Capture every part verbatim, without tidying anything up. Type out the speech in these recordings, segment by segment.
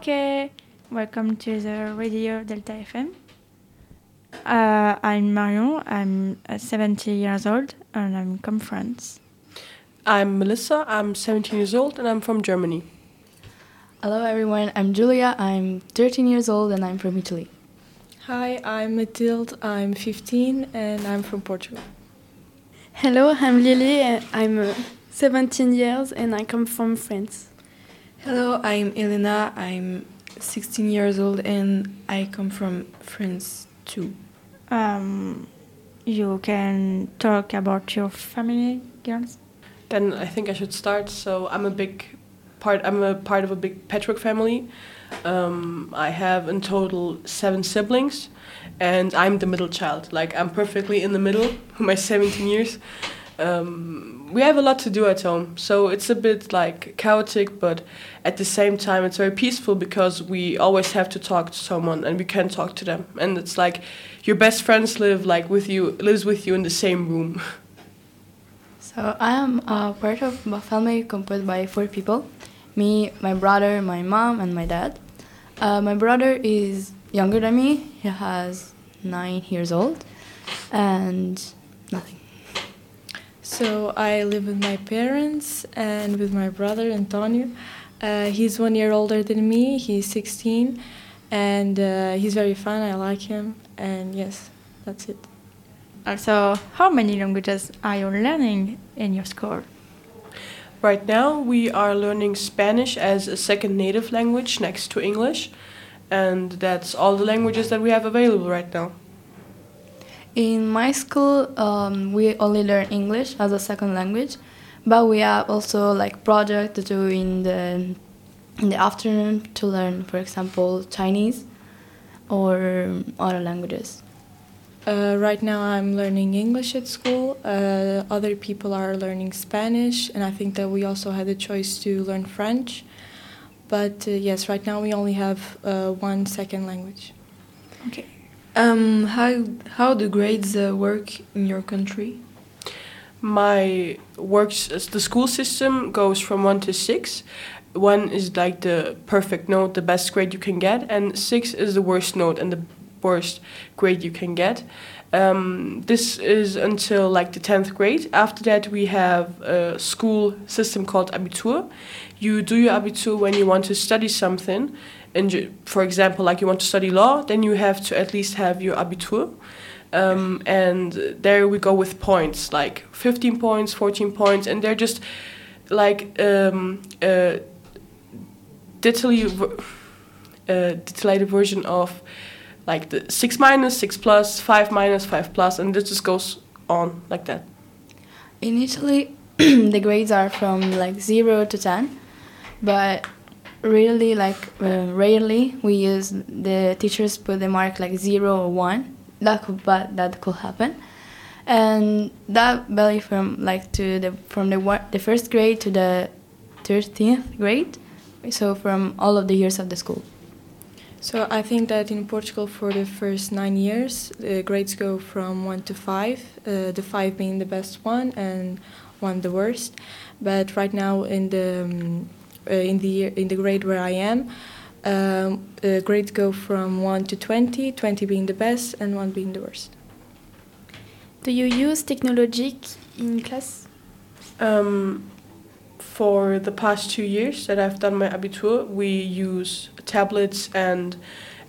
Okay, welcome to the Radio Delta F M. Uh, I'm Marion, I'm seventeen years old and I'm from France. I'm Melissa, I'm seventeen years old and I'm from Germany. Hello everyone, I'm Julia, I'm thirteen years old and I'm from Italy. Hi, I'm Mathilde, I'm fifteen and I'm from Portugal. Hello, I'm Lily, I'm seventeen years and I come from France. Hello, I'm Elena, I'm sixteen years old and I come from France too. Um, you can talk about your family, girls? Then I think I should start. So I'm a big part, I'm a part of a big patchwork family. Um, I have in total seven siblings and I'm the middle child. Like I'm perfectly in the middle, my seventeen years. Um, we have a lot to do at home, so it's a bit like chaotic, but at the same time it's very peaceful because we always have to talk to someone and we can talk to them. And it's like your best friends live like with you, lives with you in the same room. So I am a part of a family composed by four people: me, my brother, my mom, and my dad. Uh, my brother is younger than me. He has nine years old, and nothing. So I live with my parents and with my brother, Antonio. Uh, he's one year older than me, he's sixteen, and uh, he's very fun, I like him, and yes, that's it. Also, how many languages are you learning in your school? Right now we are learning Spanish as a second native language next to English, and that's all the languages that we have available right now. In my school, um, we only learn English as a second language, but we have also like projects to do in the in the afternoon to learn, for example, Chinese or other languages. Uh, right now, I'm learning English at school. Uh, other people are learning Spanish, and I think that we also had a choice to learn French. But uh, yes, right now we only have uh, one second language. Okay. Um, how how do grades uh, work in your country? My works the school system goes from one to six. One is like the perfect note, the best grade you can get, and six is the worst note and the worst grade you can get. Um, this is until like the tenth grade. After that, we have a school system called Abitur. You do your Abitur when you want to study something. And you, for example, like you want to study law, then you have to at least have your Abitur. Um, and there we go with points, like fifteen points, fourteen points, and they're just like um, a detailed, uh, detailed version of like the six minus, six plus, five minus, five plus, and this just goes on like that. In Italy, the grades are from like zero to ten, but Really, like uh, rarely, we use the teachers put the mark like zero or one. That could, but that could happen, and that vary from like to the from the one, the first grade to the thirteenth grade. So from all of the years of the school. So I think that in Portugal, for the first nine years, the grades go from one to five. Uh, the five being the best one and one the worst. But right now in the um, Uh, in the year, in the grade where I am, um, uh, grades go from one to twenty, twenty being the best and one being the worst. Do you use technology in class? Um, for the past two years that I've done my Abitur, we use tablets and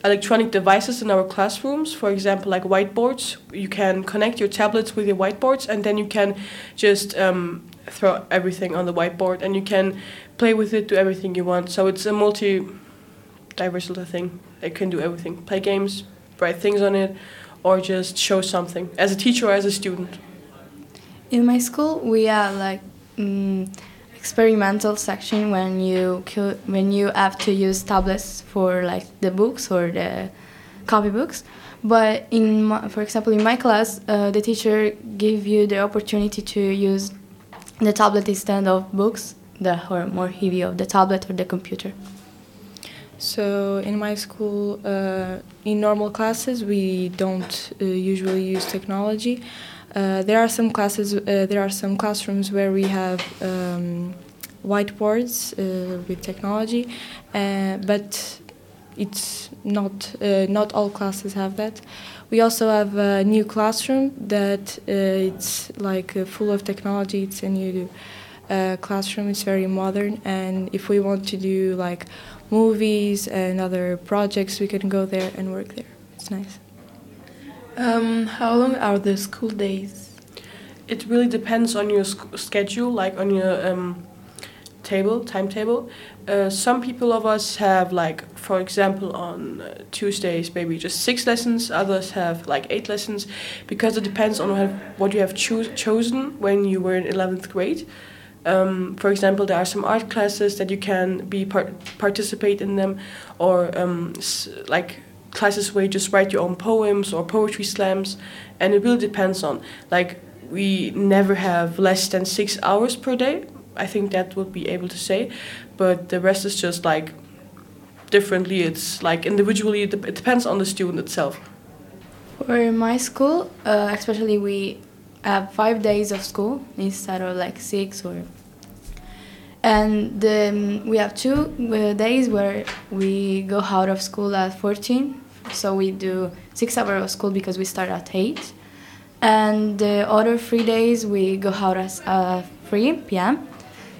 electronic devices in our classrooms, for example, like whiteboards. You can connect your tablets with your whiteboards and then you can just um, throw everything on the whiteboard and you can play with it, do everything you want. So it's a multi-diversity thing. They can do everything, play games, write things on it, or just show something as a teacher or as a student. In my school, we have like um, experimental section when you when you have to use tablets for like the books or the copybooks. But in my, for example, in my class, uh, the teacher gave you the opportunity to use the tablet instead of books, the or more heavy of the tablet or the computer. So in my school, uh, in normal classes, we don't uh, usually use technology. Uh, there are some classes, uh, there are some classrooms where we have um, whiteboards uh, with technology, uh, but it's not uh, not all classes have that. We also have a new classroom that uh, it's like uh, full of technology. It's a new uh, classroom. It's very modern, and if we want to do like movies and other projects, we can go there and work there. It's nice. Um, how long are the school days? It really depends on your sc- schedule, like on your um, table, timetable. Uh, some people of us have, like, for example, on uh, Tuesdays, maybe just six lessons. Others have, like, eight lessons, because it depends on what, what you have cho- chosen when you were in eleventh grade. Um, for example, there are some art classes that you can be par- participate in them, or um, s- like classes where you just write your own poems or poetry slams, and it really depends on. Like, we never have less than six hours per day. I think that would be able to say, but the rest is just like differently. It's like individually. It, de- it depends on the student itself. For my school, uh, especially we. Uh, five days of school instead of like six, or and um, we have two uh, days where we go out of school at fourteen, so we do six hours of school because we start at eight, and the other three days we go out at uh, three p.m.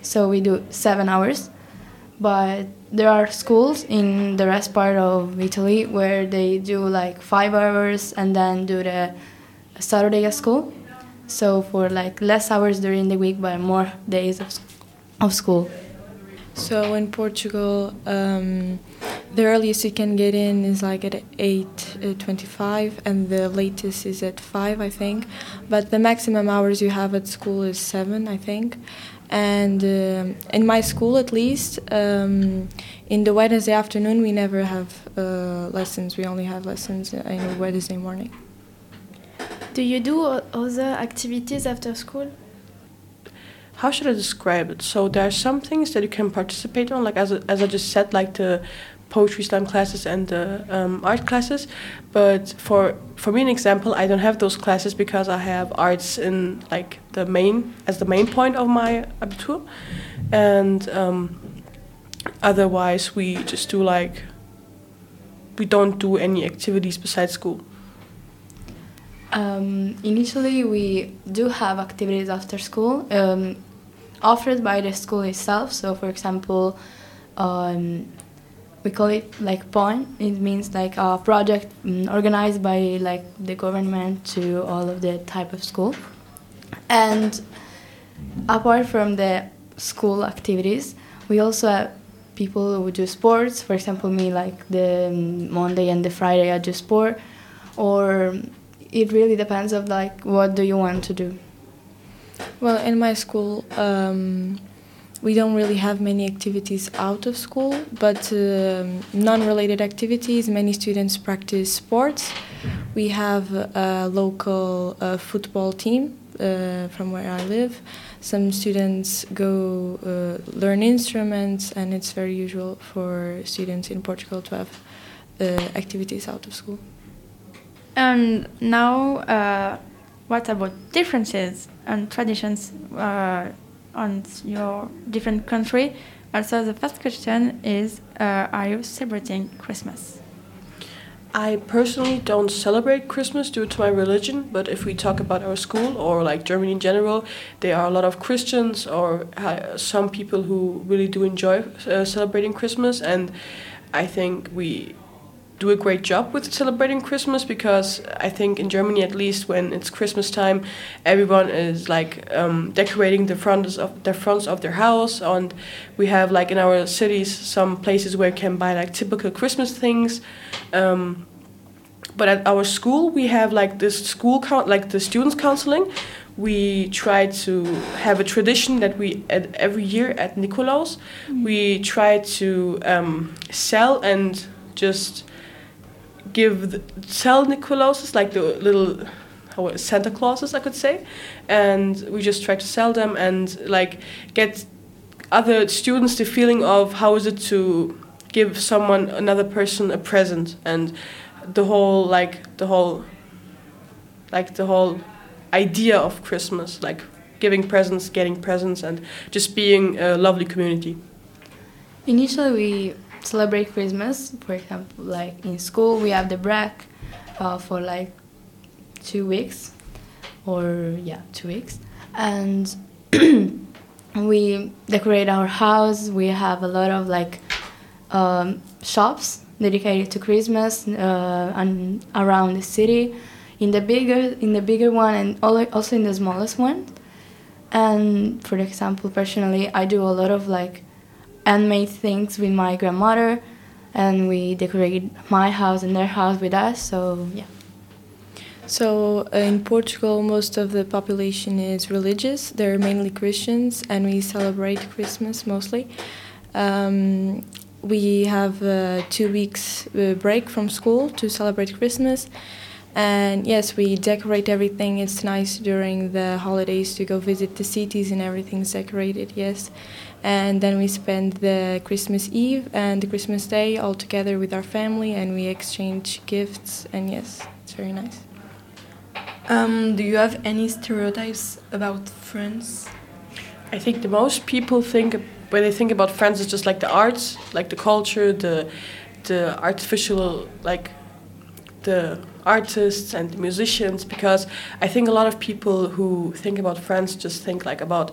so we do seven hours. But there are schools in the rest part of Italy where they do like five hours and then do the Saturday at school. So for like less hours during the week, but more days of, of school. So in Portugal, um, the earliest you can get in is like at eight twenty-five, uh, and the latest is at five, I think. But the maximum hours you have at school is seven, I think. And um, in my school, at least, um, in the Wednesday afternoon, we never have uh, lessons. We only have lessons on Wednesday morning. Do you do other activities after school? How should I describe it? So there are some things that you can participate on, like as a, as I just said, like the poetry slam classes and the um, art classes. But for for me, an example, I don't have those classes because I have arts in like the main as the main point of my Abitur, and um, otherwise we just do like we don't do any activities besides school. Um, initially, we do have activities after school um, offered by the school itself. So, for example, um, we call it like PON. It means like a project um, organized by like the government to all of the type of school. And apart from the school activities, we also have people who do sports. For example, me, like the Monday and the Friday, I do sport. Or it really depends on like what do you want to do. Well, in my school, um, we don't really have many activities out of school, but um, non-related activities. Many students practice sports. We have a local uh, football team uh, from where I live. Some students go uh, learn instruments, and it's very usual for students in Portugal to have uh, activities out of school. And now, uh, what about differences and traditions uh, on your different country? Also, the first question is, uh, are you celebrating Christmas? I personally don't celebrate Christmas due to my religion, but if we talk about our school or like Germany in general, there are a lot of Christians or uh, some people who really do enjoy uh, celebrating Christmas, and I think we do a great job with celebrating Christmas, because I think in Germany, at least, when it's Christmas time, everyone is like um, decorating the fronts of the fronts of their house, and we have like in our cities some places where you can buy like typical Christmas things. Um, but at our school, we have like this school count, like the students counseling. We try to have a tradition that we at every year at Nikolaus, mm-hmm. we try to um, sell and just. Give the, sell Nicolauses, like the little how, Santa Clauses, I could say, and we just try to sell them and like get other students the feeling of how is it to give someone another person a present, and the whole like the whole like the whole idea of Christmas, like giving presents, getting presents, and just being a lovely community. Initially, we celebrate Christmas, for example, like in school, we have the break uh, for like two weeks, or yeah, two weeks, and we decorate our house. We have a lot of like um, shops dedicated to Christmas uh, and around the city, in the bigger, in the bigger one, and also in the smallest one. And for example, personally, I do a lot of like handmade things with my grandmother, and we decorate my house and their house with us, so yeah. So uh, in Portugal, most of the population is religious. They're mainly Christians, and we celebrate Christmas mostly. Um, we have a two weeks uh, break from school to celebrate Christmas. And yes, we decorate everything. It's nice during the holidays to go visit the cities and everything's decorated, yes. And then we spend the Christmas Eve and the Christmas Day all together with our family, and we exchange gifts, and yes, it's very nice. Um, do you have any stereotypes about France? I think the most people think, when they think about France, it's just like the arts, like the culture, the the artificial, like the artists and the musicians, because I think a lot of people who think about France just think like about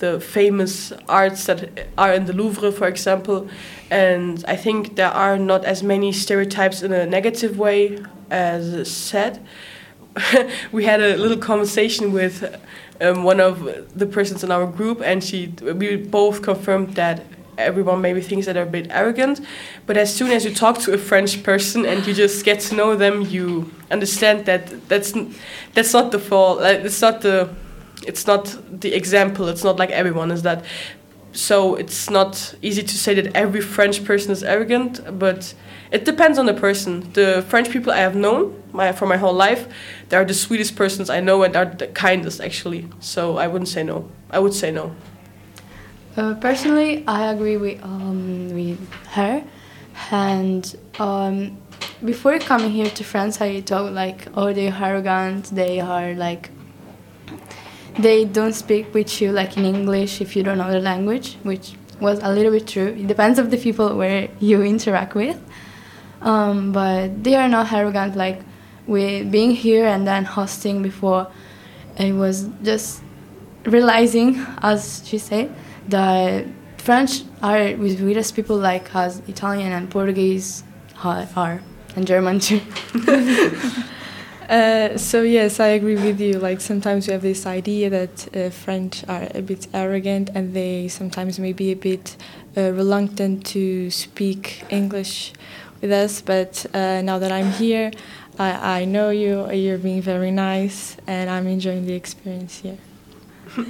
the famous arts that are in the Louvre, for example, and I think there are not as many stereotypes in a negative way as said. We had a little conversation with um, one of the persons in our group, and she we both confirmed that everyone maybe thinks that they're a bit arrogant, but as soon as you talk to a French person and you just get to know them, you understand that that's that's not the fault. It's not the it's not the example. It's not like everyone is that. So it's not easy to say that every French person is arrogant, but it depends on the person. The French people I have known my, for my whole life, they are the sweetest persons I know and are the kindest actually. So I wouldn't say no. I would say no. Uh, personally, I agree with um, with her, and um, before coming here to France, I thought like, oh, they are arrogant, they are like, they don't speak with you like in English if you don't know the language, which was a little bit true. It depends on the people where you interact with, um, but they are not arrogant. Like with being here and then hosting before, it was just realizing, as she said, the French are with weirdest people like us, Italian and Portuguese are, and German too. uh, so yes, I agree with you. Like sometimes we have this idea that uh, French are a bit arrogant, and they sometimes may be a bit uh, reluctant to speak English with us. But uh, now that I'm here, I, I know you. You're being very nice, and I'm enjoying the experience here.